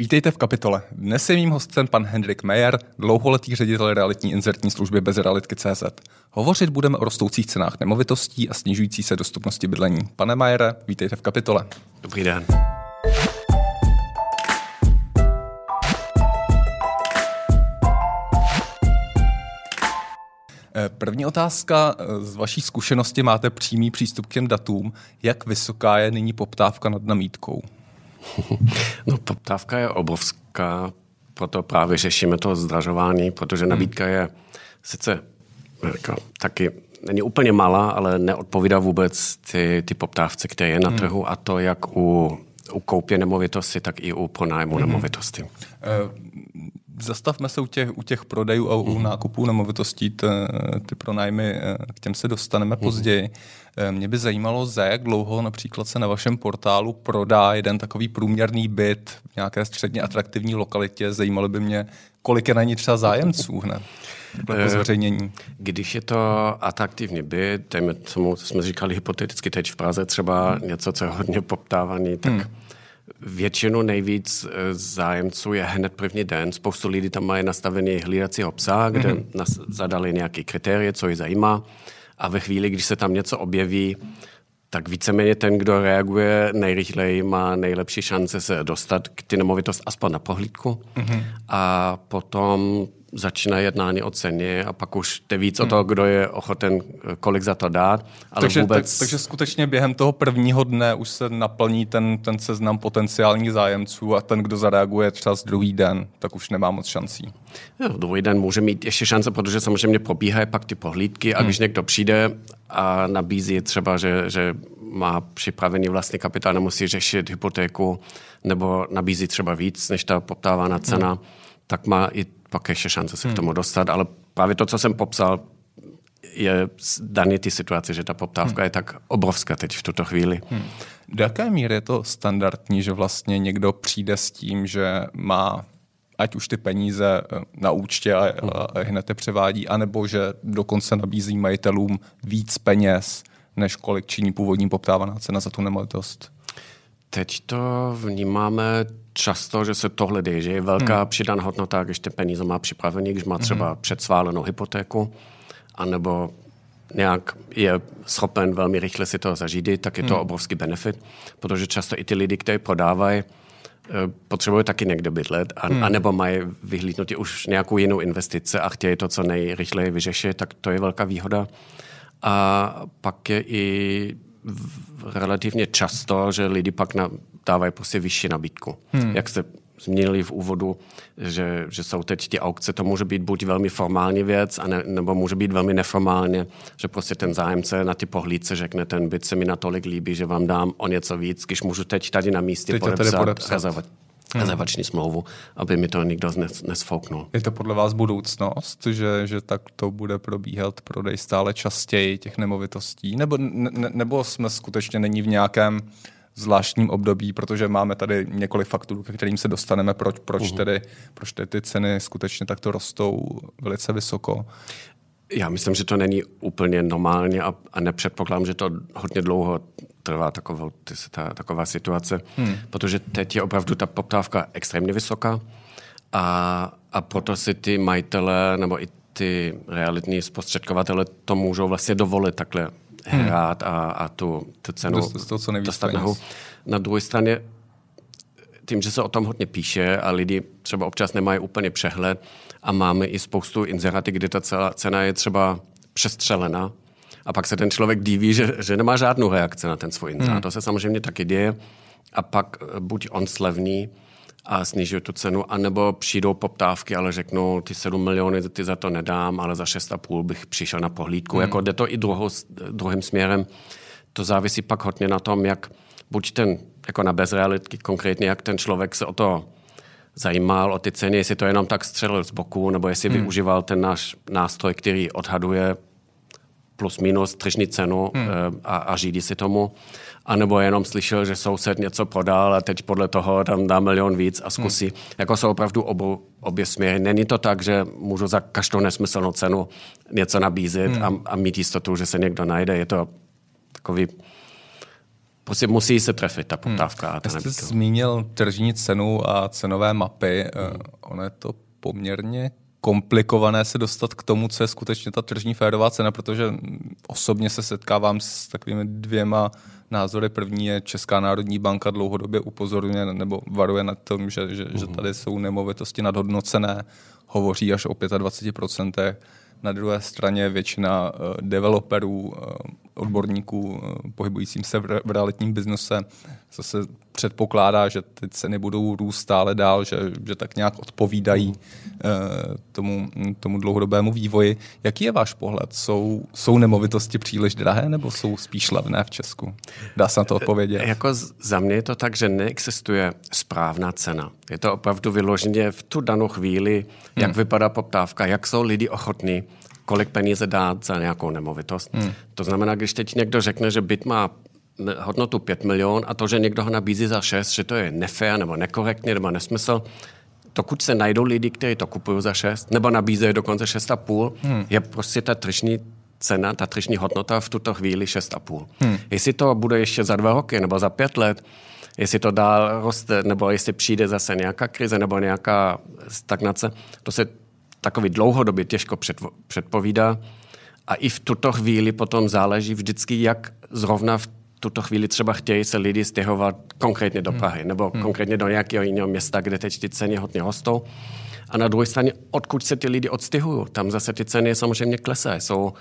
Vítejte v Kapitole. Dnes je mým hostem pan Hendrik Meyer, dlouholetý ředitel realitní inzertní služby Bezrealitky.cz. Hovořit budeme o rostoucích cenách nemovitostí a snižující se dostupnosti bydlení. Pane Meyere, vítejte v Kapitole. Dobrý den. První otázka. Z vaší zkušenosti máte přímý přístup k těm datům. Jak vysoká je nyní poptávka nad nabídkou? No, poptávka je obrovská, proto právě řešíme to zdražování, protože nabídka je sice taky, není úplně malá, ale neodpovídá vůbec ty poptávce, které je na trhu, a to jak u koupě nemovitosti, tak i u pronájmu nemovitosti. Zastavme se u těch prodejů a u nákupů nemovitostí, ty pronájmy, k těm se dostaneme později. Mě by zajímalo, za jak dlouho například se na vašem portálu prodá jeden takový průměrný byt v nějaké středně atraktivní lokalitě. Zajímalo by mě, kolik je na ní třeba zájemců hned po zveřejnění. Když je to atraktivní byt, co jsme říkali hypoteticky teď v Praze, třeba něco, co je hodně poptávaný, tak... Většinou nejvíc zájemců je hned první den. Spoustu lidí tam mají nastavený hlídacího psa, kde zadali nějaké kritérie, co je zajímá. A ve chvíli, když se tam něco objeví, tak víceméně ten, kdo reaguje nejrychleji, má nejlepší šance se dostat k ty nemovitost aspoň na prohlídku. A potom začíná jednání o ceně a pak už jde víc o to, kdo je ochoten kolik za to dát. Ale takže skutečně během toho prvního dne už se naplní ten seznam potenciálních zájemců a ten, kdo zareaguje třeba z druhý den, tak už nemá moc šancí. Jo, druhý den může mít ještě šance, protože samozřejmě probíhají pak ty prohlídky a když někdo přijde a nabízí třeba, že má připravený vlastní kapitál, nemusí řešit hypotéku nebo nabízí třeba víc, než ta poptávaná cena, tak má i pak ještě šance se k tomu dostat, ale právě to, co jsem popsal, je daný ty situaci, že ta poptávka je tak obrovská teď v tuto chvíli. Do jaké míry je to standardní, že vlastně někdo přijde s tím, že má ať už ty peníze na účtě a hned je převádí, anebo že dokonce nabízí majitelům víc peněz, než kolik činí původní poptávaná cena za tu nemovitost? Teď to vnímáme často, že se tohle děje, že je velká přidaná hodnota, když ty peníze má připravený, když má třeba předsválenou hypotéku, anebo nějak je schopen velmi rychle si to zařídit, tak je to obrovský benefit, protože často i ty lidi, kteří prodávají, potřebují taky někde bydlet, anebo mají vyhlídnutí už nějakou jinou investici a chtějí to co nejrychleji vyřešit, tak to je velká výhoda. A pak je i relativně často, že lidi pak dávají prostě vyšší nabídku. Jak se zmínili v úvodu, že jsou teď ty aukce, to může být buď velmi formální věc, nebo může být velmi neformálně, že prostě ten zájemce na ty pohlídce řekne, ten byt se mi natolik líbí, že vám dám o něco víc, když můžu teď tady na místě podepsat rezervační smlouvu, aby mi to nikdo nesfouknul. Je to podle vás budoucnost, že tak to bude probíhat prodej stále častěji těch nemovitostí? Nebo jsme skutečně není v nějakém zvláštním období, protože máme tady několik faktorů, ke kterým se dostaneme, proč tedy ty ceny skutečně takto rostou velice vysoko? Já myslím, že to není úplně normálně a nepředpokládám, že to hodně dlouho trvá taková situace, protože teď je opravdu ta poptávka extrémně vysoká a proto si ty majitele nebo i ty realitní zprostředkovatele to můžou vlastně dovolit takhle hrát a tu cenu dostat nahoru. Na druhé straně, tím, že se o tom hodně píše a lidi třeba občas nemají úplně přehled a máme i spoustu inzeráty, kdy ta celá cena je třeba přestřelená a pak se ten člověk diví, že nemá žádnou reakci na ten svůj inzerát. To se samozřejmě taky děje a pak buď on slevní a snižuje tu cenu, anebo přijdou poptávky, ale řeknou, ty 7 miliony ty za to nedám, ale za 6,5 bych přišel na pohlídku. Jako jde to i druhým směrem. To závisí pak hodně na tom, jak buď ten, jako na Bezrealitky konkrétně, jak ten člověk se o to zajímal, o ty ceny, jestli to jenom tak střelil z boku, nebo jestli využíval ten náš nástroj, který odhaduje plus minus tržní cenu a řídí si tomu, anebo jenom slyšel, že soused něco prodal a teď podle toho tam dá milion víc a zkusí. Jako jsou opravdu obě směry. Není to tak, že můžu za každou nesmyslnou cenu něco nabízet a mít jistotu, že se někdo najde. Je to takový prostě musí se trefit ta poptávka. Já jste zmínil tržní cenu a cenové mapy. Ono je to poměrně komplikované se dostat k tomu, co je skutečně ta tržní férová cena, protože osobně se setkávám s takovými dvěma názory. První je Česká národní banka dlouhodobě upozorňuje nebo varuje nad tom, že tady jsou nemovitosti nadhodnocené, hovoří až o 25%. Na druhé straně většina developerů, odborníků pohybujícím se v realitním biznese zase předpokládá, že ty ceny budou růst stále dál, že tak nějak odpovídají tomu dlouhodobému vývoji. Jaký je váš pohled? Jsou nemovitosti příliš drahé nebo jsou spíš levné v Česku? Dá se na to odpovědět? Jako za mě je to tak, že neexistuje správná cena. Je to opravdu vyloženě v tu danou chvíli, jak vypadá poptávka, jak jsou lidi ochotní, kolik peníze dát za nějakou nemovitost. To znamená, když teď někdo řekne, že byt má hodnotu 5 milion a to, že někdo ho nabízí za 6, že to je nefér nebo nekorektně nebo nesmysl, dokud se najdou lidi, kteří to kupují za 6 nebo nabízejí dokonce 6,5, je prostě ta tržní cena, ta tržní hodnota v tuto chvíli 6,5. Jestli to bude ještě za 2 roky nebo za 5 let, jestli to dál roste nebo jestli přijde zase nějaká krize nebo nějaká stagnace, to se takový dlouhodobě těžko předpovídá a i v tuto chvíli potom záleží vždycky, jak zrovna v tuto chvíli třeba chtějí se lidi stěhovat konkrétně do Prahy nebo konkrétně do nějakého jiného města, kde teď ty ceny hodně rostou. A na druhé straně, odkud se ty lidi odstěhují, tam zase ty ceny samozřejmě klesají. Jsou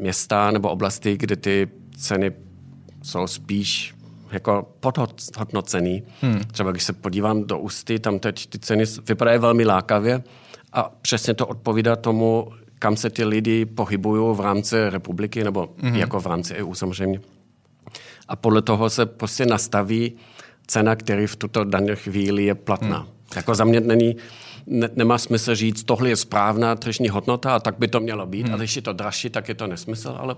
města nebo oblasti, kde ty ceny jsou spíš jako podhodnocený. Třeba když se podívám do Ústí, tam teď ty ceny vypadají velmi lákavě a přesně to odpovídá tomu, kam se ty lidi pohybují v rámci republiky nebo jako v rámci EU samozřejmě. A podle toho se prostě nastaví cena, která v tuto dané chvíli je platná. Jako za mě nemá smysl říct, tohle je správná tržní hodnota a tak by to mělo být. A když je to dražší, tak je to nesmysl, ale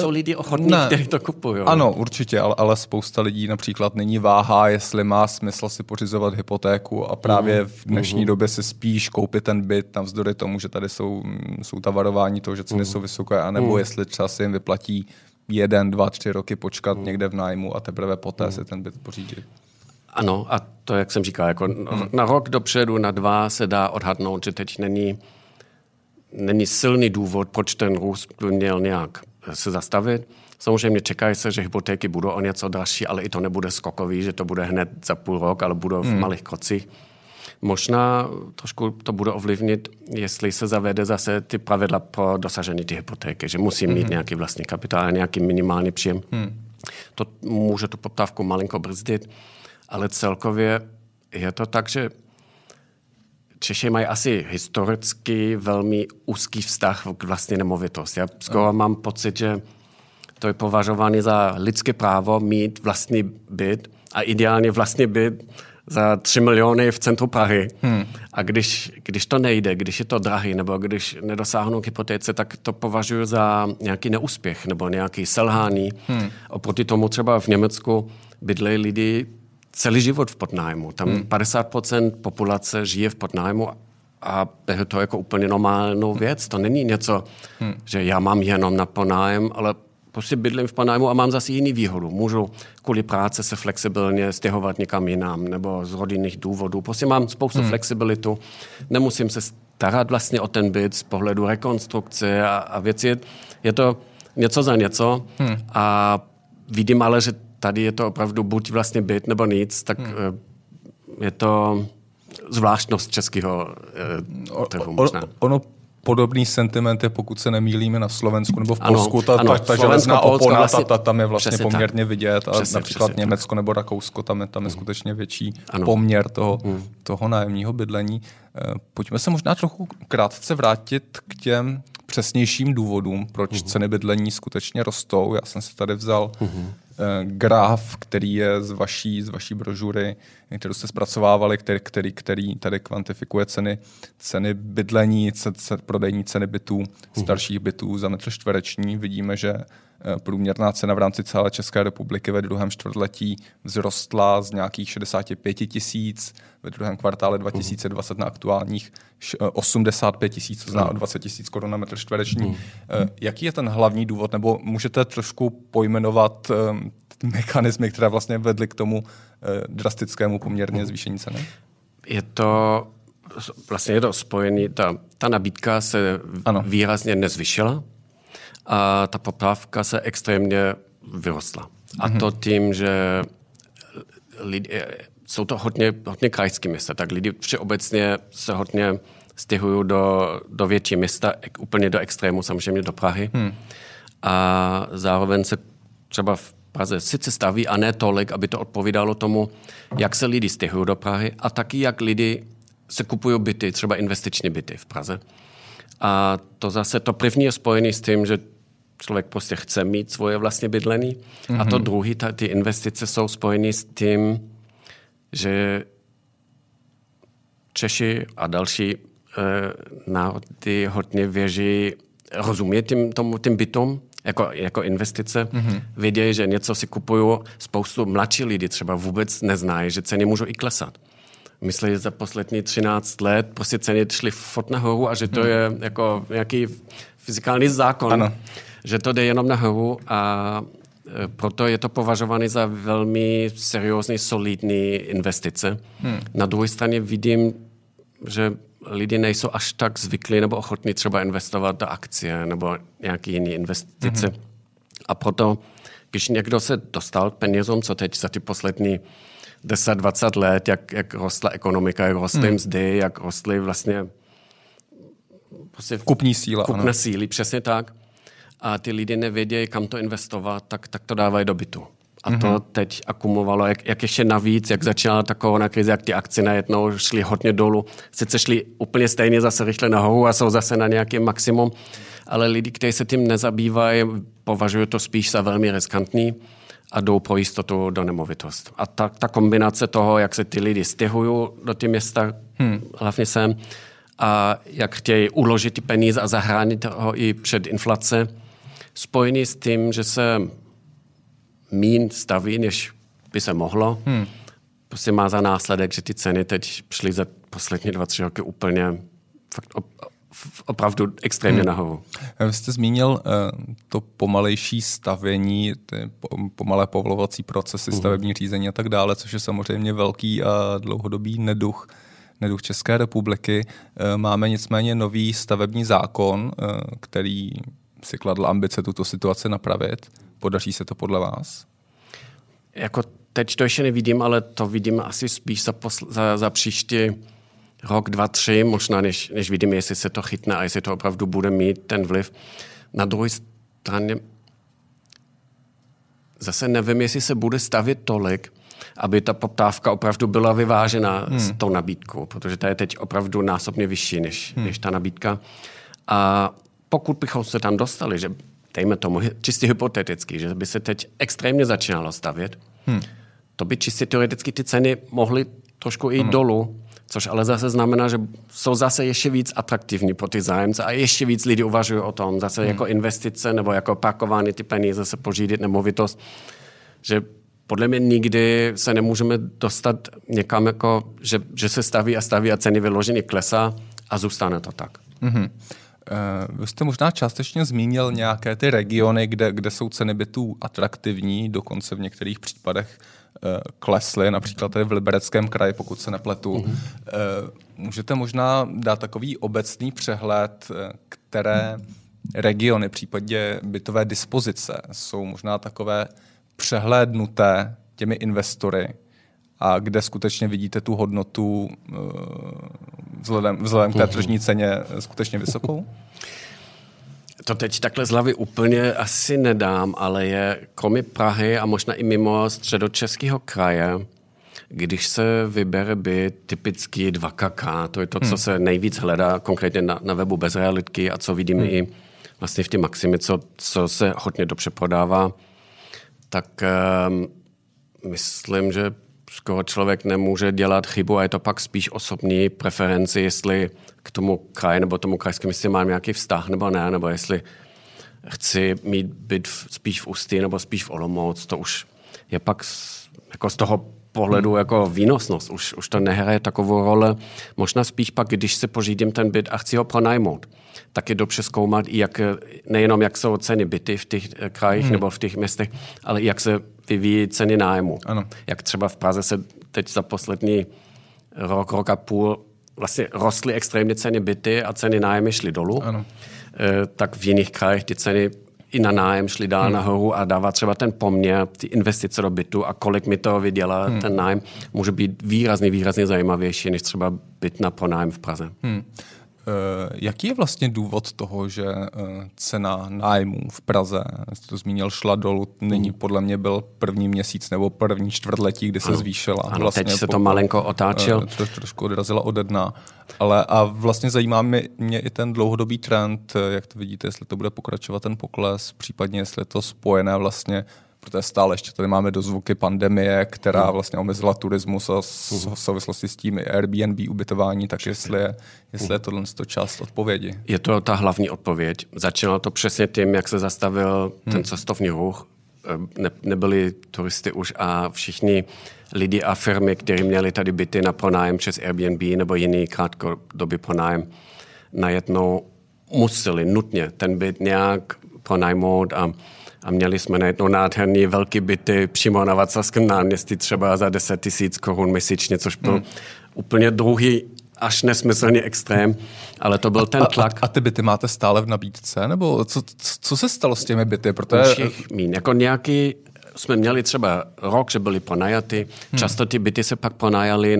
jsou lidi ochotní, kteří to kupují. Ano, určitě, ale spousta lidí například nyní váhá, jestli má smysl si pořizovat hypotéku a právě v dnešní době si spíš koupit ten byt navzdory tomu, že tady jsou ta varování toho, že ceny jsou vysoké, anebo jestli třeba si jim vyplatí 1, 2, 3 roky počkat někde v nájmu a teprve poté si ten byt pořídit. Ano, a to, jak jsem říkal, jako na rok dopředu, na 2 se dá odhadnout, že teď není silný důvod, proč ten růst by měl nějak se zastavit. Samozřejmě čekají se, že hypotéky budou o něco dražší, ale i to nebude skokový, že to bude hned za půl rok, ale budou v malých krocích. Možná trošku to bude ovlivnit, jestli se zavede zase ty pravidla pro dosažení ty hypotéky, že musím mít nějaký vlastní kapitál, nějaký minimální příjem. To může tu poptávku malinko brzdit. Ale celkově je to tak, že Češi mají asi historicky velmi úzký vztah k vlastní nemovitosti. Já skoro mám pocit, že to je považováno za lidské právo mít vlastní byt a ideálně vlastní byt za 3 miliony v centru Prahy. A když to nejde, když je to drahý nebo když nedosáhnou k hypotéce, tak to považuji za nějaký neúspěch nebo nějaký selhání. Oproti tomu třeba v Německu bydlejí lidi celý život v podnájmu. Tam 50% populace žije v podnájmu a to je jako úplně normální věc. To není něco, že já mám jenom na podnájem, ale prostě bydlím v podnájmu a mám zase jiný výhodu. Můžu kvůli práci se flexibilně stěhovat někam jinam nebo z rodinných důvodů. Prostě mám spoustu flexibilitu. Nemusím se starat vlastně o ten byt z pohledu rekonstrukce a věci. Je to něco za něco a vidím ale, že tady je to opravdu buď vlastně byt nebo nic, tak je to zvláštnost českého trhu možná. Ono podobný sentiment je, pokud se nemýlíme, na Slovensku nebo v Polsku, ta železná opona, vlastně, tam je vlastně poměrně vidět, a například přesně, Německo nebo Rakousko, tam je skutečně větší poměr toho nájemního bydlení. Pojďme se možná trochu krátce vrátit k těm přesnějším důvodům, proč ceny bydlení skutečně rostou. Já jsem si tady vzal graf, který je z vaší brožury, kterou jste zpracovávali, který tady kvantifikuje ceny bydlení, prodejní ceny bytů, starších bytů za metr čtvereční. Vidíme, že průměrná cena v rámci celé České republiky ve druhém čtvrtletí vzrostla z nějakých 65 000 ve druhém kvartále 2020 na aktuálních 85 000, to znamená 20 000 korun na metr čtvereční. Jaký je ten hlavní důvod, nebo můžete trošku pojmenovat mechanismy, které vlastně vedly k tomu drastickému poměrně zvýšení ceny? Je to spojené, ta nabídka se výrazně nezvyšila a ta poptávka se extrémně vyrostla. A to tím, že lidi, jsou to hodně krajské města, tak lidi všeobecně se hodně stěhují do větší města, úplně do extrému, samozřejmě do Prahy. A zároveň se třeba v Praze sice staví a ne tolik, aby to odpovídalo tomu, jak se lidi stěhují do Prahy a taky jak lidi se kupují byty, třeba investiční byty v Praze. A to zase, to první je spojené s tím, že člověk prostě chce mít svoje vlastní bydlení. A to druhý, ty investice jsou spojené s tím, že Češi a další národy hodně věří, rozumí tím bytom jako investice. Vědějí, že něco si kupují. Spoustu mladší lidí třeba vůbec neznají, že ceny můžou i klesat. Myslím, že za poslední 13 let prostě ceny šly fot nahoru a že to je jako nějaký fyzikální zákon, že to jde jenom nahoru a proto je to považované za velmi seriózní, solidní investice. Na druhé straně vidím, že lidi nejsou až tak zvyklí nebo ochotní třeba investovat do akcie nebo nějaké jiné investice. A proto, když někdo se dostal penězům, co teď za ty poslední 10-20 let, jak rostla ekonomika, jak rostly mzdy, jak rostly vlastně kupní síla. Kupna síly, přesně tak. A ty lidi nevědějí, kam to investovat, tak to dávají do bytu. A to teď akumulovalo, jak ještě navíc, jak začala ta korona krize, jak ty akcie najednou šly hodně dolů. Sice šly úplně stejně zase rychle nahoru a jsou zase na nějakém maximum, ale lidi, kteří se tím nezabývají, považují to spíš za velmi riskantní a jdou pro jistotu do nemovitost. A ta kombinace toho, jak se ty lidi stěhují do ty města, hlavně sem, a jak chtějí uložit ty peníze a zachránit ho i před inflace, spojený s tím, že se míň staví, než by se mohlo, prostě má za následek, že ty ceny teď šly za poslední 2-3 roky úplně fakt opravdu extrémně nahoru. Vy jste zmínil to pomalejší stavění, ty pomalé povolovací procesy, stavební řízení a tak dále, což je samozřejmě velký a dlouhodobý neduch České republiky. Máme nicméně nový stavební zákon, který si kladl ambice tuto situaci napravit. Podaří se to podle vás? Jako teď to ještě nevidím, ale to vidím asi spíš za příští rok, 2, 3, možná než vidím, jestli se to chytne a jestli to opravdu bude mít ten vliv. Na druhé straně zase nevím, jestli se bude stavět tolik, aby ta poptávka opravdu byla vyvážená s tou nabídkou, protože ta je teď opravdu násobně vyšší než ta nabídka. A pokud bychom se tam dostali, že dejme tomu čistě hypoteticky, že by se teď extrémně začínalo stavět, to by čistě teoreticky ty ceny mohly trošku i dolů, což ale zase znamená, že jsou zase ještě víc atraktivní pro ty zájemce a ještě víc lidí uvažují o tom, zase jako investice nebo jako parkování ty peníze se pořídit nemovitost, že podle mě nikdy se nemůžeme dostat někam, jako, že se staví a ceny vyloženě klesá a zůstane to tak. Vy jste možná částečně zmínil nějaké ty regiony, kde jsou ceny bytů atraktivní, dokonce v některých případech klesly, například tady v Libereckém kraji, pokud se nepletu. Můžete možná dát takový obecný přehled, které regiony, případně bytové dispozice, jsou možná takové přehlédnuté těmi investory a kde skutečně vidíte tu hodnotu vzhledem k té tržní ceně skutečně vysokou? To teď takhle z hlavy úplně asi nedám, ale je kromě Prahy a možná i mimo Středočeského kraje, když se vybere byt typicky 2KK, to je to, co se nejvíc hledá, konkrétně na webu Bezrealitky a co vidíme i vlastně v té maximy, co se hodně dobře prodává, tak myslím, že skoro člověk nemůže dělat chybu a je to pak spíš osobní preferenci, jestli k tomu kraji nebo tomu krajskému městě mám nějaký vztah nebo ne, nebo jestli chci mít byt spíš v Ústí nebo spíš v Olomouc, to už je pak jako z toho pohledu jako výnosnost. Už to nehraje takovou roli. Možná spíš pak, když se pořídím ten byt a chci ho pronajmout, tak je dobře zkoumat, jak, nejenom jak jsou ceny byty v těch krajích nebo v těch městech, ale jak se vyvíjí ceny nájmu. Ano. Jak třeba v Praze se teď za poslední rok a půl vlastně rostly extrémně ceny byty a ceny nájmy šly dolů, tak v jiných krajích ty ceny i na nájem šly dál nahoru a dává třeba ten poměr, ty investice do bytu a kolik mi to vydělá ten nájem, může být výrazně zajímavější než třeba byt na pronájem v Praze. Jaký je vlastně důvod toho, že cena nájmů v Praze, jste to zmínil, šla dolů, nyní podle mě byl první měsíc nebo první čtvrtletí, kdy se zvýšila. Ano, vlastně teď se to malenko otáčil. Trošku odrazila ode dna. Ale a vlastně zajímá mě i ten dlouhodobý trend, jak to vidíte, jestli to bude pokračovat ten pokles, případně jestli je to spojené vlastně, protože stále ještě tady máme dozvuky pandemie, která vlastně omezila turismus a v souvislosti s tím Airbnb ubytování, tak jestli je tohle část odpovědi. Je to ta hlavní odpověď. Začínalo to přesně tím, jak se zastavil ten cestovní ruch. Nebyli turisty už a všichni lidi a firmy, kteří měli tady byty na pronájem přes Airbnb nebo jiný krátkodobý pronájem, najednou museli nutně ten byt nějak pronajmout a měli jsme najednou nádherný velký byty přímo na Václavském náměstí třeba za 10 000 korun měsíčně, což byl úplně druhý až nesmyslný extrém, ale to byl ten tlak. A ty byty máte stále v nabídce? Nebo co se stalo s těmi byty? Jako nějaký jsme měli třeba rok, že byly pronajaty. Často ty byty se pak pronajaly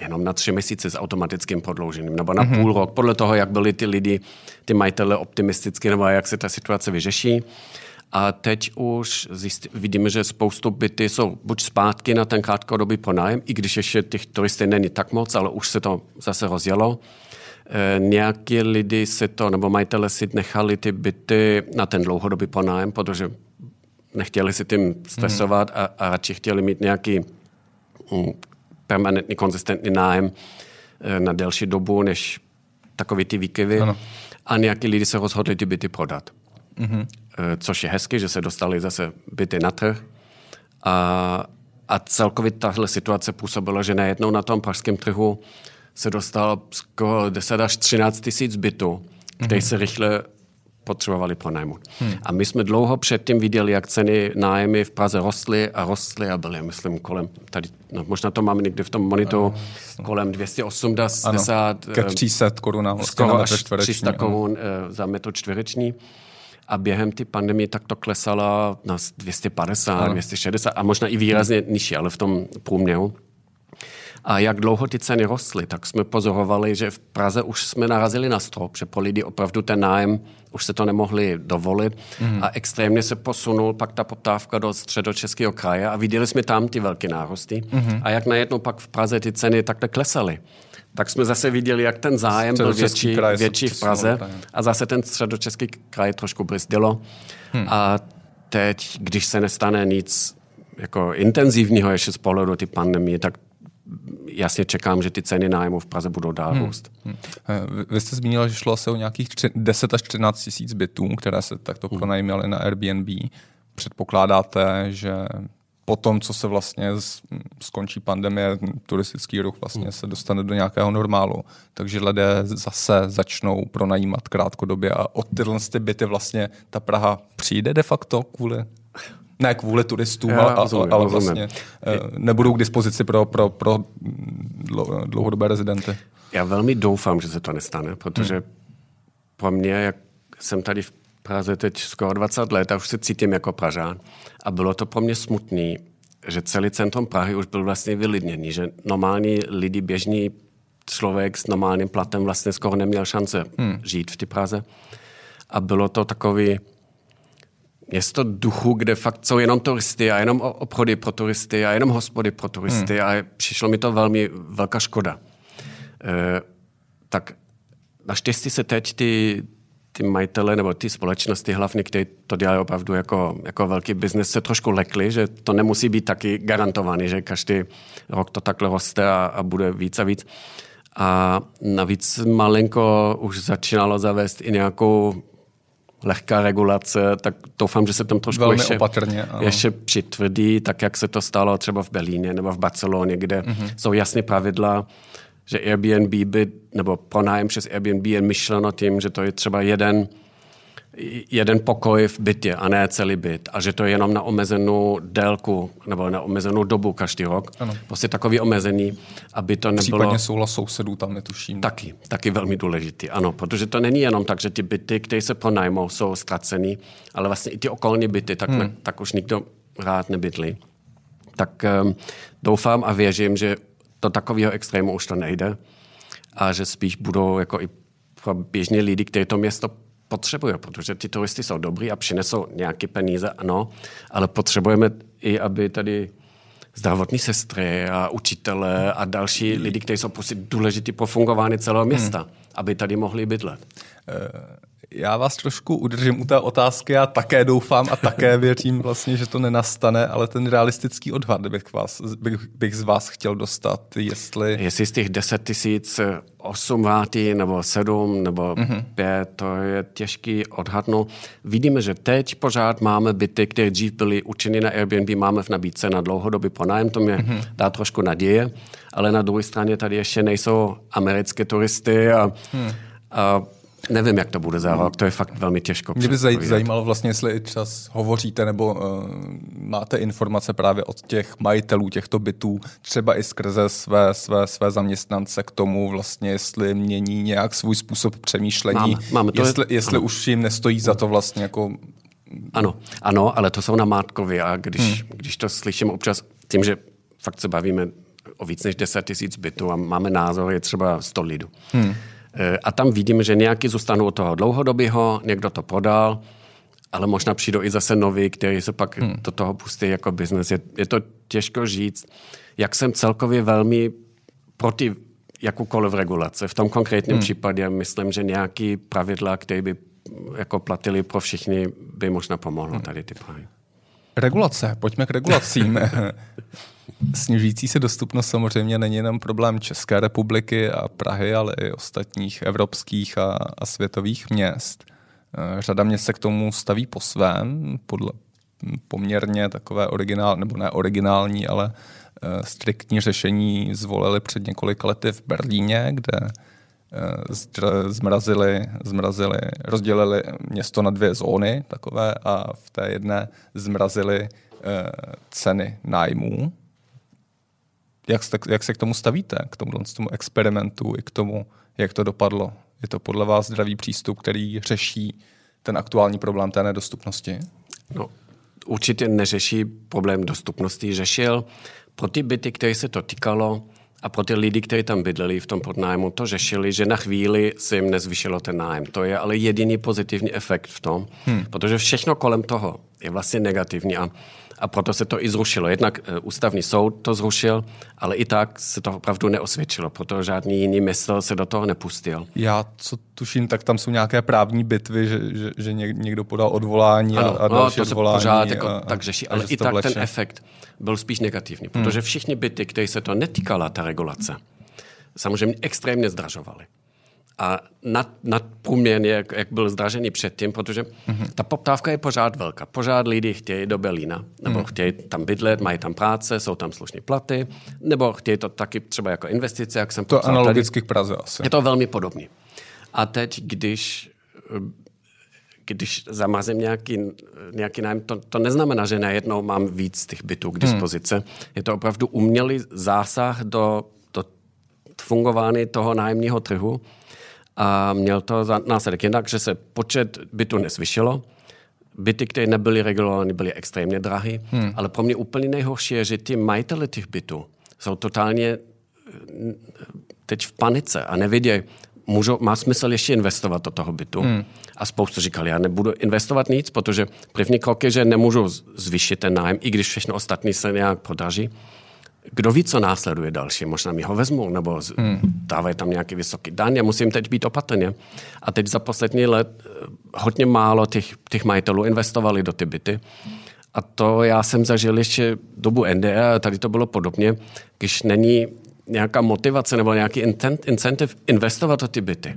jenom na 3 měsíce s automatickým prodloužením, nebo na půl rok, podle toho, jak byli ty lidi, ty majitele optimisticky, nebo jak se ta situace vyřeší. A teď už vidíme, že spoustu byty jsou buď zpátky na ten krátkodobý pronájem, i když ještě těch turistů není tak moc, ale už se to zase rozjelo. Nějaké lidi nebo majitele si nechali ty byty na ten dlouhodobý pronájem, protože nechtěli si tím stresovat a radši chtěli mít nějaký permanentní, konzistentní nájem na delší dobu, než takový ty výkyvy. Ano. A nějaký lidi se rozhodli ty byty prodat. Což je hezky, že se dostali zase byty na trh. A celkově tahle situace působila, že najednou na tom pražském trhu se dostalo skoro 10 až 13 tisíc bytů, které se rychle potřebovali pronajmout. A my jsme dlouho předtím viděli, jak ceny nájmy v Praze rostly a byly, myslím, kolem tady, možná to máme někde v tom monitoru, kolem 280. Ke 300 korunám. Skoro až 300 korun za metr čtvereční. A během té pandemie tak to klesalo na 250, 260 a možná i výrazně nižší, ale v tom průměru. A jak dlouho ty ceny rostly, tak jsme pozorovali, že v Praze už jsme narazili na strop, že po lidi opravdu ten nájem už se to nemohli dovolit a extrémně se posunul pak ta poptávka do středočeského kraje a viděli jsme tam ty velké nárosty. A jak najednou pak v Praze ty ceny takhle klesaly. Tak jsme zase viděli, jak ten zájem byl větší v Praze a zase ten středočeský kraj trošku brzdilo. A teď, když se nestane nic jako intenzivního ještě z pohledu ty pandemie, tak jasně čekám, že ty ceny nájmu v Praze budou dál růst. Vy jste zmínila, že šlo se o nějakých 10 až 13 tisíc bytů, které se takto pronajímaly na Airbnb. Předpokládáte, že po tom, co se vlastně skončí pandemie, turistický ruch vlastně se dostane do nějakého normálu. Takže lidé zase začnou pronajímat krátkodobě a od tyhle byty vlastně ta Praha přijde de facto kvůli, ne kvůli turistům, ale vlastně nebudou k dispozici pro dlouhodobé rezidenty. Já velmi doufám, že se to nestane, protože pro mě, jak jsem tady v Praze teď skoro 20 let a už se cítím jako Pražán. A bylo to pro mě smutný, že celý centrum Prahy už byl vlastně vylidněný, že normální lidi, běžný člověk s normálním platem vlastně skoro neměl šance žít v té Praze. A bylo to takový město duchu, kde fakt jsou jenom turisty a jenom obchody pro turisty a jenom hospody pro turisty a přišlo mi to velmi velká škoda. Tak naštěstí se teď ty majitele nebo ty společnosti hlavně, které to dělají opravdu jako velký biznes, se trošku lekli, že to nemusí být taky garantovaný, že každý rok to takhle roste a bude víc a víc. A navíc malinko už začínalo zavést i nějakou lehká regulace, tak doufám, že se tam trošku ještě přitvrdí, tak jak se to stalo třeba v Berlíně nebo v Barceloně, kde jsou jasné pravidla, že Airbnb nebo pronájem přes Airbnb je myšleno tím, že to je třeba jeden pokoj v bytě a ne celý byt. A že to je jenom na omezenou délku nebo na omezenou dobu každý rok. Ano. Prostě takový omezený, aby to nebylo... Případně souhlas sousedů tam netuším. Taky velmi důležitý, ano. Protože to není jenom tak, že ty byty, které se pronajmou, jsou ztracený, ale vlastně i ty okolní byty, tak už nikdo rád nebydlí. Tak doufám a věřím, že do takového extrému už to nejde a že spíš budou jako i pro běžní lidi, kteří to město potřebuje, protože ty turisty jsou dobrý a přinesou nějaké peníze, ano, ale potřebujeme i, aby tady zdravotní sestry a učitele a další lidi, kteří jsou prostě důležitý pro fungování celého města, aby tady mohli bydlet. Já vás trošku udržím u té otázky, já také doufám a také věřím vlastně, že to nenastane, ale ten realistický odhad bych z vás chtěl dostat, jestli z těch 10 000 8 vrátí nebo 7 nebo 5, to je těžký odhadnout. Vidíme, že teď pořád máme byty, které dřív byly určeny na Airbnb, máme v nabídce na dlouhodobý pronájem, to mě dá trošku naděje, ale na druhé straně tady ještě nejsou americké turisty a nevím, jak to bude závat, to je fakt velmi těžko. Mě by zajímalo vlastně, jestli třeba hovoříte nebo máte informace právě od těch majitelů těchto bytů, třeba i skrze své zaměstnance k tomu vlastně, jestli mění nějak svůj způsob přemýšlení, jestli už jim nestojí za to vlastně jako... Ano, ale to jsou namátkově a když to slyším občas tím, že fakt se bavíme o víc než 10 000 bytů a máme názory třeba 100 lidů. A tam vidíme, že nějaký zůstanou od toho dlouhodobého, někdo to prodal, ale možná přijdou i zase noví, kteří se pak do toho pustí jako biznes. Je to těžko říct, jak jsem celkově velmi proti jakoukoliv regulace. V tom konkrétním případě myslím, že nějaký pravidla, které by jako platili pro všichni, by možná pomohlo tady ty právě. Regulace, pojďme k regulacím. Snižující se dostupnost samozřejmě není jenom problém České republiky a Prahy, ale i ostatních evropských a světových měst. Řada měst se k tomu staví po svém, podle poměrně takové originální, nebo ne originální, ale striktní řešení zvolili před několika lety v Berlíně, kde rozdělili město na 2 zóny takové a v té jedné zmrazili ceny nájmů. Jak se k tomu stavíte, k tomu experimentu i k tomu, jak to dopadlo? Je to podle vás zdravý přístup, který řeší ten aktuální problém té nedostupnosti? No, určitě neřeší problém dostupnosti. Řešil pro ty byty, které se to týkalo a pro ty lidi, kteří tam bydleli v tom podnájmu, to řešili, že na chvíli se jim nezvyšilo ten nájem. To je ale jediný pozitivní efekt v tom, protože všechno kolem toho je vlastně negativní a proto se to i zrušilo. Jednak ústavní soud to zrušil, ale i tak se to opravdu neosvědčilo, protože žádný jiný město se do toho nepustil. Já co tuším, tak tam jsou nějaké právní bitvy, že někdo podal odvolání a další odvolání. To se pořád tak řeší, ale i tak ten efekt byl spíš negativní, protože všichni byty, které se to netýkala, ta regulace, samozřejmě extrémně zdražovaly. A nadprůměrně, jak byl zdražený předtím, protože ta poptávka je pořád velká. Pořád lidi chtějí do Berlína, nebo chtějí tam bydlet, mají tam práce, jsou tam slušné platy, nebo chtějí to taky třeba jako investice, jak jsem popsal. To analogicky k Praze asi. Je to velmi podobné. A teď, když zamrazím nějaký nájem, to neznamená, že najednou mám víc těch bytů k dispozici. Je to opravdu umělý zásah do fungování toho nájemního trhu. A měl to za následek jinak, že se počet bytů nezvyšilo. Byty, které nebyly regulovány, byly extrémně drahé. Ale pro mě úplně nejhorší je, že ty majitele těch bytů jsou totálně teď v panice a nevědějí, má smysl ještě investovat do toho bytu. A spoustu říkali, já nebudu investovat nic, protože první krok je, že nemůžu zvýšit ten nájem, i když všechno ostatní se nějak prodraží. Kdo ví, co následuje další? Možná mi ho vezmou, nebo dávají tam nějaký vysoký daň. Já musím teď být opatrně. A teď za poslední let hodně málo těch majitelů investovali do ty byty. A to já jsem zažil ještě dobu NDR, tady to bylo podobně, když není nějaká motivace nebo nějaký incentiv investovat do ty byty,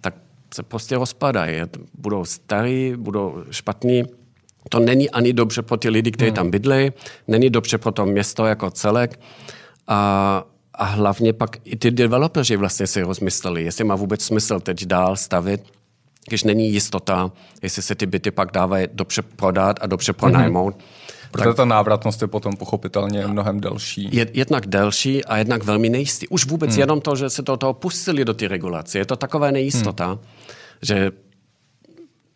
tak se prostě rozpadají. Budou starý, budou špatní. To není ani dobře pro ty lidi, kteří tam bydlejí, není dobře pro to město jako celek. A hlavně pak i ty developeři vlastně si rozmysleli, jestli má vůbec smysl teď dál stavit, když není jistota, jestli se ty byty pak dávají dobře prodat a dobře pronajmout. Protože ta návratnost je potom pochopitelně mnohem delší. Jednak delší a jednak velmi nejistý. Už vůbec jenom to, že se do toho pustili do ty regulace, je to taková nejistota, že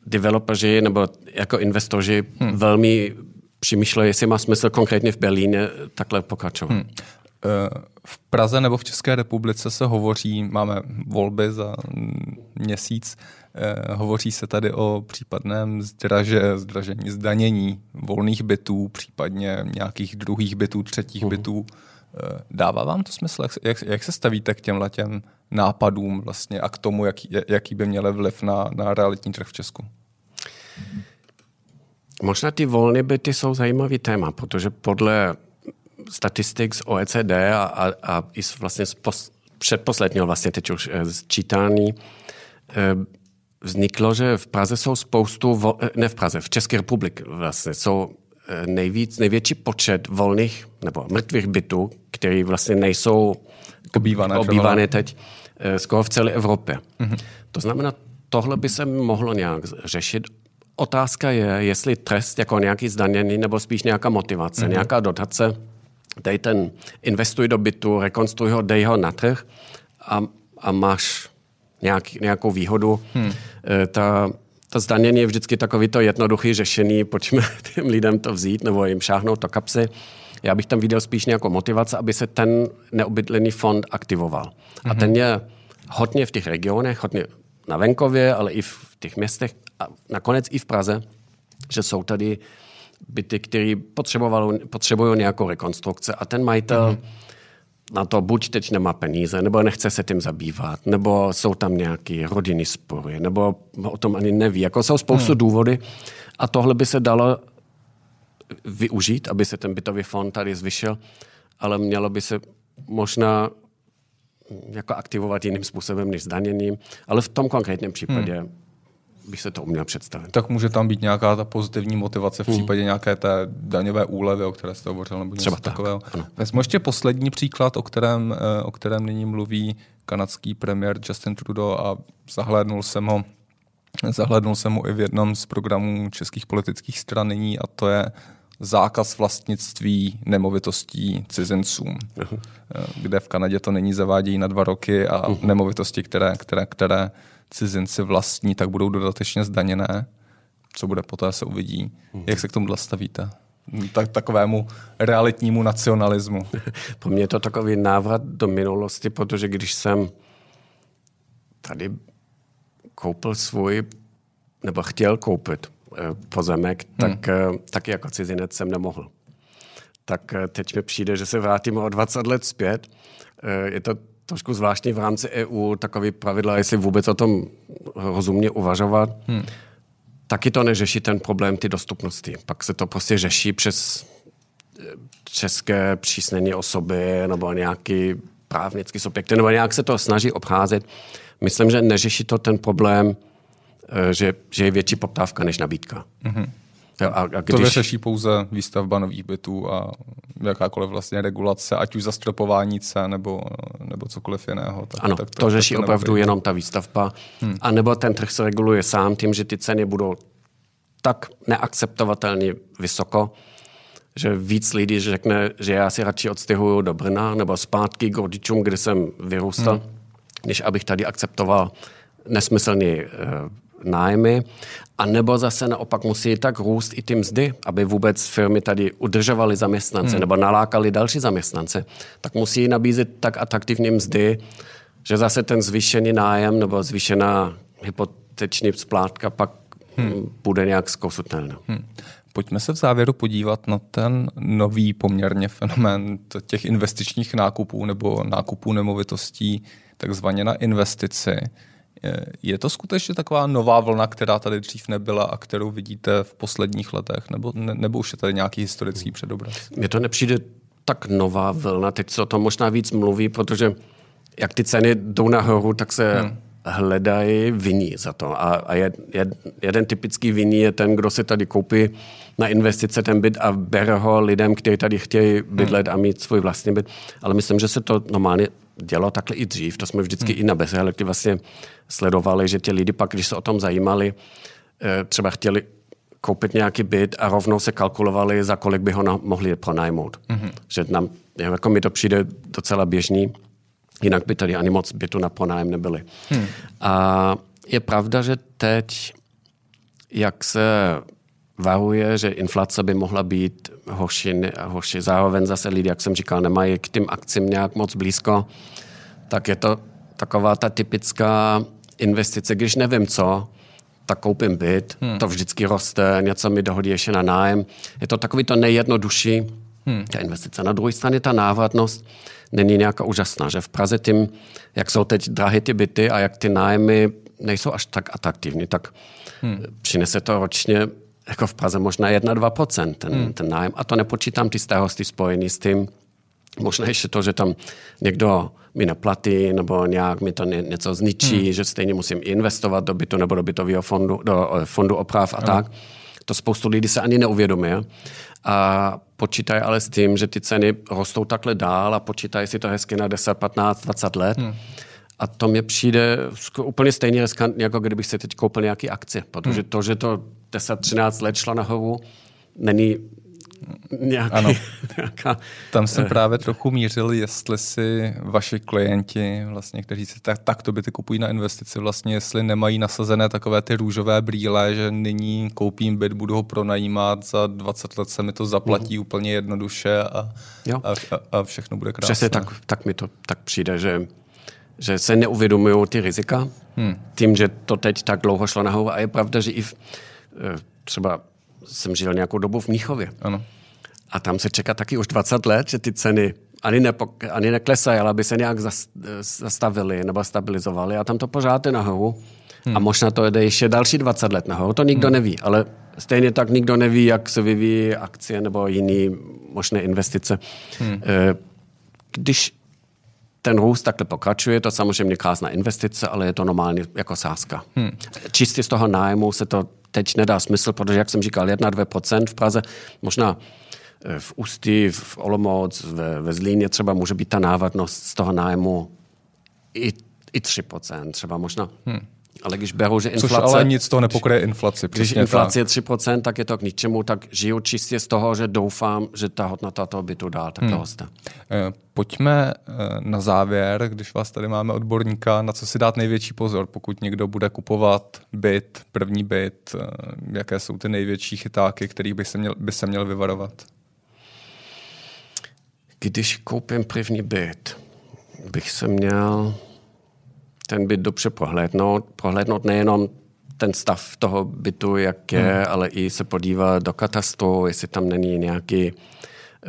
developeři nebo jako investoři velmi přemýšlejí, jestli má smysl konkrétně v Berlíně takhle pokračovat. V Praze nebo v České republice se hovoří, máme volby za měsíc, hovoří se tady o případném zdražení, zdanění volných bytů, případně nějakých druhých bytů, třetích bytů. Dává vám to smysl? Jak se stavíte k těmhle těm nápadům vlastně a k tomu, jaký by měl vliv na realitní trh v Česku? Možná ty volné byty jsou zajímavý téma, protože podle statistik z OECD a i vlastně z předposledního vlastně teď už sčítání vzniklo, že v Praze jsou v České republice vlastně jsou největší počet volných nebo mrtvých bytů, které vlastně nejsou obývané teď skoro v celé Evropě. To znamená, tohle by se mohlo nějak řešit. Otázka je, jestli trest jako nějaký zdanění nebo spíš nějaká motivace, nějaká dotace, dej ten, investuj do bytu, rekonstruj ho, dej ho na trh a máš nějakou výhodu. To zdanění je vždycky takový to jednoduchý řešení, pojďme těm lidem to vzít nebo jim šáhnout do kapsy. Já bych tam viděl spíš nějakou motivaci, aby se ten neobydlený fond aktivoval. A ten je hodně v těch regionech, hodně na venkově, ale i v těch městech a nakonec i v Praze, že jsou tady byty, které potřebují nějakou rekonstrukci a ten majitel na to buď teď nemá peníze, nebo nechce se tím zabývat, nebo jsou tam nějaké rodinné spory, nebo o tom ani neví. Jako jsou spoustu důvody a tohle by se dalo využít, aby se ten bytový fond tady zvyšil, ale mělo by se možná jako aktivovat jiným způsobem než zdaněním, ale v tom konkrétním případě bych se to uměl představit. Tak může tam být nějaká ta pozitivní motivace v případě nějaké té daňové úlevy, o které jste hovořil, nebo něco takového. Vezmu ještě poslední příklad, o kterém nyní mluví kanadský premiér Justin Trudeau a zahlédnul jsem ho i v jednom z programů českých politických stran nyní, a to je zákaz vlastnictví nemovitostí cizincům, kde v Kanadě to nyní zavádějí na 2 roky a nemovitosti, které cizinci vlastní, tak budou dodatečně zdaněné. Co bude poté, se uvidí. Jak se k tomu stavíte? Takovému realitnímu nacionalismu. Po mně je to takový návrat do minulosti, protože když jsem tady koupil nebo chtěl koupit pozemek, tak jako cizinec jsem nemohl. Tak teď mi přijde, že se vrátíme o 20 let zpět. Je to trošku zvláštní v rámci EU, takový pravidla, jestli vůbec o tom rozumně uvažovat, taky to neřeší ten problém ty dostupnosti. Pak se to prostě řeší přes české přísnění osoby nebo nějaký právnický subjekty, nebo nějak se to snaží obcházet. Myslím, že neřeší to ten problém, že je větší poptávka než nabídka. A když... To vyřeší pouze výstavba nových bytů a jakákoliv vlastně regulace, ať už zastropování cen nebo cokoliv jiného. Tak, ano, tak to řeší opravdu jenom ta výstavba. A nebo ten trh se reguluje sám tím, že ty ceny budou tak neakceptovatelně vysoko, že víc lidí řekne, že já si radši odstěhuju do Brna nebo zpátky k rodičům, kde jsem vyrůstal, než abych tady akceptoval nesmyslný nájmy, anebo zase naopak musí tak růst i ty mzdy, aby vůbec firmy tady udržovaly zaměstnance nebo nalákaly další zaměstnance, tak musí nabízet tak atraktivní mzdy, že zase ten zvýšený nájem nebo zvýšená hypoteční splátka pak bude nějak zkousnutelná. Pojďme se v závěru podívat na ten nový poměrně fenomén těch investičních nákupů nebo nákupů nemovitostí, takzvaně na investici. Je to skutečně taková nová vlna, která tady dřív nebyla a kterou vidíte v posledních letech? Nebo už je tady nějaký historický předobraz? Mně to nepřijde tak nová vlna. Teď se o tom možná víc mluví, protože jak ty ceny jdou nahoru, tak se hledají viní za to. A jeden typický viní je ten, kdo si tady koupí na investice ten byt a bere ho lidem, kteří tady chtějí bydlet a mít svůj vlastní byt. Ale myslím, že se to normálně dělo takhle i dřív. To jsme vždycky i na Bezrealitky vlastně sledovali, že ti lidi pak, když se o tom zajímali, třeba chtěli koupit nějaký byt a rovnou se kalkulovali, za kolik by ho mohli pronajmout. Že nám, jako mi to přijde docela běžný, jinak by tady ani moc bytu na pronájem nebyly. A je pravda, že teď, jak se varuje, že inflace by mohla být horší. Zároveň zase lidi, jak jsem říkal, nemají k těm akcím nějak moc blízko, tak je to taková ta typická investice, když nevím co, tak koupím byt, to vždycky roste, něco mi dohodí ještě na nájem. Je to takový to nejjednodušší, ta investice. Na druhé straně ta návratnost není nějaká úžasná, že v Praze tím, jak jsou teď drahé ty byty a jak ty nájmy nejsou až tak atraktivní, tak přinese to ročně jako v Praze možná 1-2% ten nájem. A to nepočítám ty starosti spojené s tím. Možná ještě to, že tam někdo mi neplatí nebo nějak mi to něco zničí, že stejně musím investovat do bytu nebo do bytového fondu, do fondu oprav a tak. To spoustu lidí se ani neuvědomí. A počítají ale s tím, že ty ceny rostou takhle dál a počítají si to hezky na 10, 15, 20 let. A to mně přijde úplně stejně riskantní, jako kdybych si teď koupil nějaký akcie. Protože to, že to 10, 13 let šlo nahoru, není nějaká... Tam jsem právě trochu mířil, jestli si vaši klienti, vlastně, kteří si takto byty kupují na investici, vlastně jestli nemají nasazené takové ty růžové brýle, že nyní koupím byt, budu ho pronajímat, za 20 let se mi to zaplatí úplně jednoduše a všechno bude krásné. Přesně tak mi to tak přijde, že se neuvědomují ty rizika, tím, že to teď tak dlouho šlo nahoru. A je pravda, že i třeba jsem žil nějakou dobu v Mnichově. Ano. A tam se čeká taky už 20 let, že ty ceny ani neklesají, ale aby se nějak zastavily nebo stabilizovaly. A tam to pořád je nahoru. A možná to jde ještě další 20 let nahoru. To nikdo neví, ale stejně tak nikdo neví, jak se vyvíjí akcie nebo jiné možné investice. Když ten růst takhle pokračuje, to samozřejmě krásná investice, ale je to normálně jako sázka. Čistě z toho nájmu se to teď nedá smysl, protože, jak jsem říkal, 1-2% v Praze, možná v Ústí, v Olomouc, ve Zlíně třeba může být ta návratnost z toho nájmu i 3%, třeba možná. Ale když berou, že inflace... Což ale nic z toho nepokryje inflaci. Když inflace je 3%, tak je to k ničemu, tak žiju čistě z toho, že doufám, že ta hodnota toho bytu dál tak roste. Pojďme na závěr, když vás tady máme odborníka, na co si dát největší pozor, pokud někdo bude kupovat byt, první byt, jaké jsou ty největší chytáky, kterých by se měl vyvarovat? Když koupím první byt, bych se měl... ten byt dobře prohlédnout nejenom ten stav toho bytu, jak je, ale i se podívat do katastru, jestli tam není nějaký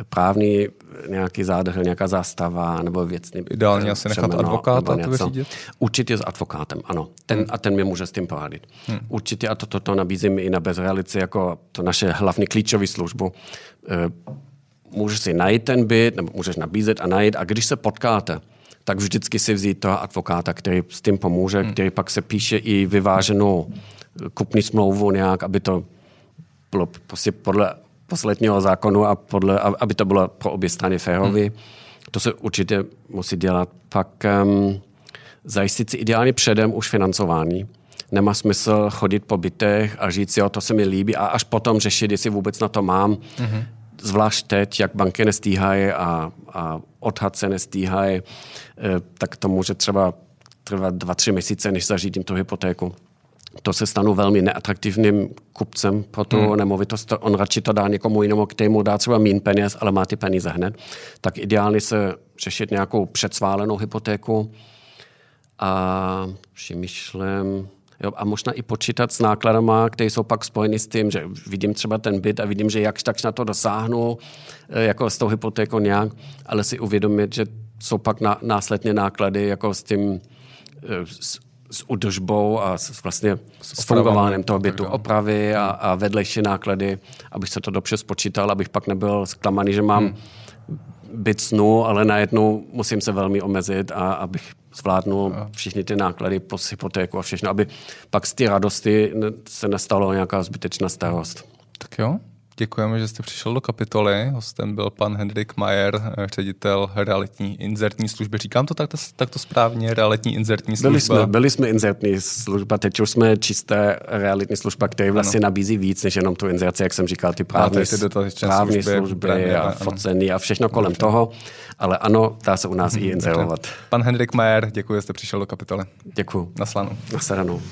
právní, nějaký zádrhel, nějaká zástava, nebo věcný... Ideálně asi nechat advokáta to vyřídit? Určitě s advokátem, ano. A ten mě může s tím poradit. Určitě, a to nabízím i na Bezrealitce, jako to naše hlavní klíčový službu. Můžeš si najít ten byt, nebo můžeš nabízet a najít, a když se potkáte, tak vždycky si vzít toho advokáta, který s tím pomůže, který pak se píše i vyváženou kupní smlouvu nějak, aby to bylo podle posledního zákonu a aby to bylo pro obě strany férové. To se určitě musí dělat. Pak zajistit si ideálně předem už financování. Nemá smysl chodit po bytech a říct si, to se mi líbí, a až potom řešit, jestli vůbec na to mám. Zvlášť teď, jak banky nestíhají a odhad se nestíhají, tak to může třeba trvat 2-3 měsíce, než zařídím tu hypotéku. To se stanu velmi neatraktivním kupcem pro tu nemovitost. On radši to dá někomu jinému, kterému dá třeba mín peněz, ale má ty peníze hned. Tak ideálně se řešit nějakou předsválenou hypotéku a přemýšlím... A možná i počítat s nákladama, které jsou pak spojeny s tím, že vidím třeba ten byt a vidím, že jakž tak na to dosáhnu, jako s tou hypotékou nějak, ale si uvědomit, že jsou pak následně náklady jako s tím, s udržbou a vlastně s fungováním toho bytu, opravy a vedlejší náklady, abych se to dobře spočítal, abych pak nebyl zklamaný, že mám byt snu, ale najednou musím se velmi omezit a abych zvládnou všichni ty náklady plus hypotéku a všechno, aby pak z té radosti se nestalo nějaká zbytečná starost. Tak jo, děkujeme, že jste přišel do Kapitoly. Hostem byl pan Hendrik Meyer, ředitel realitní inzertní služby. Říkám to takto správně, realitní inzertní služba. Byli jsme inzertní služba, teď už jsme čisté realitní služba, která vlastně nabízí víc, než jenom tu inzerci, jak jsem říkal, ty právní služby a focení a všechno kolem toho. Ale ano, dá se u nás i inzerovat. Pan Hendrik Meyer, děkuji, že jste přišel do Kapitoly. Děkuji. Naslanou.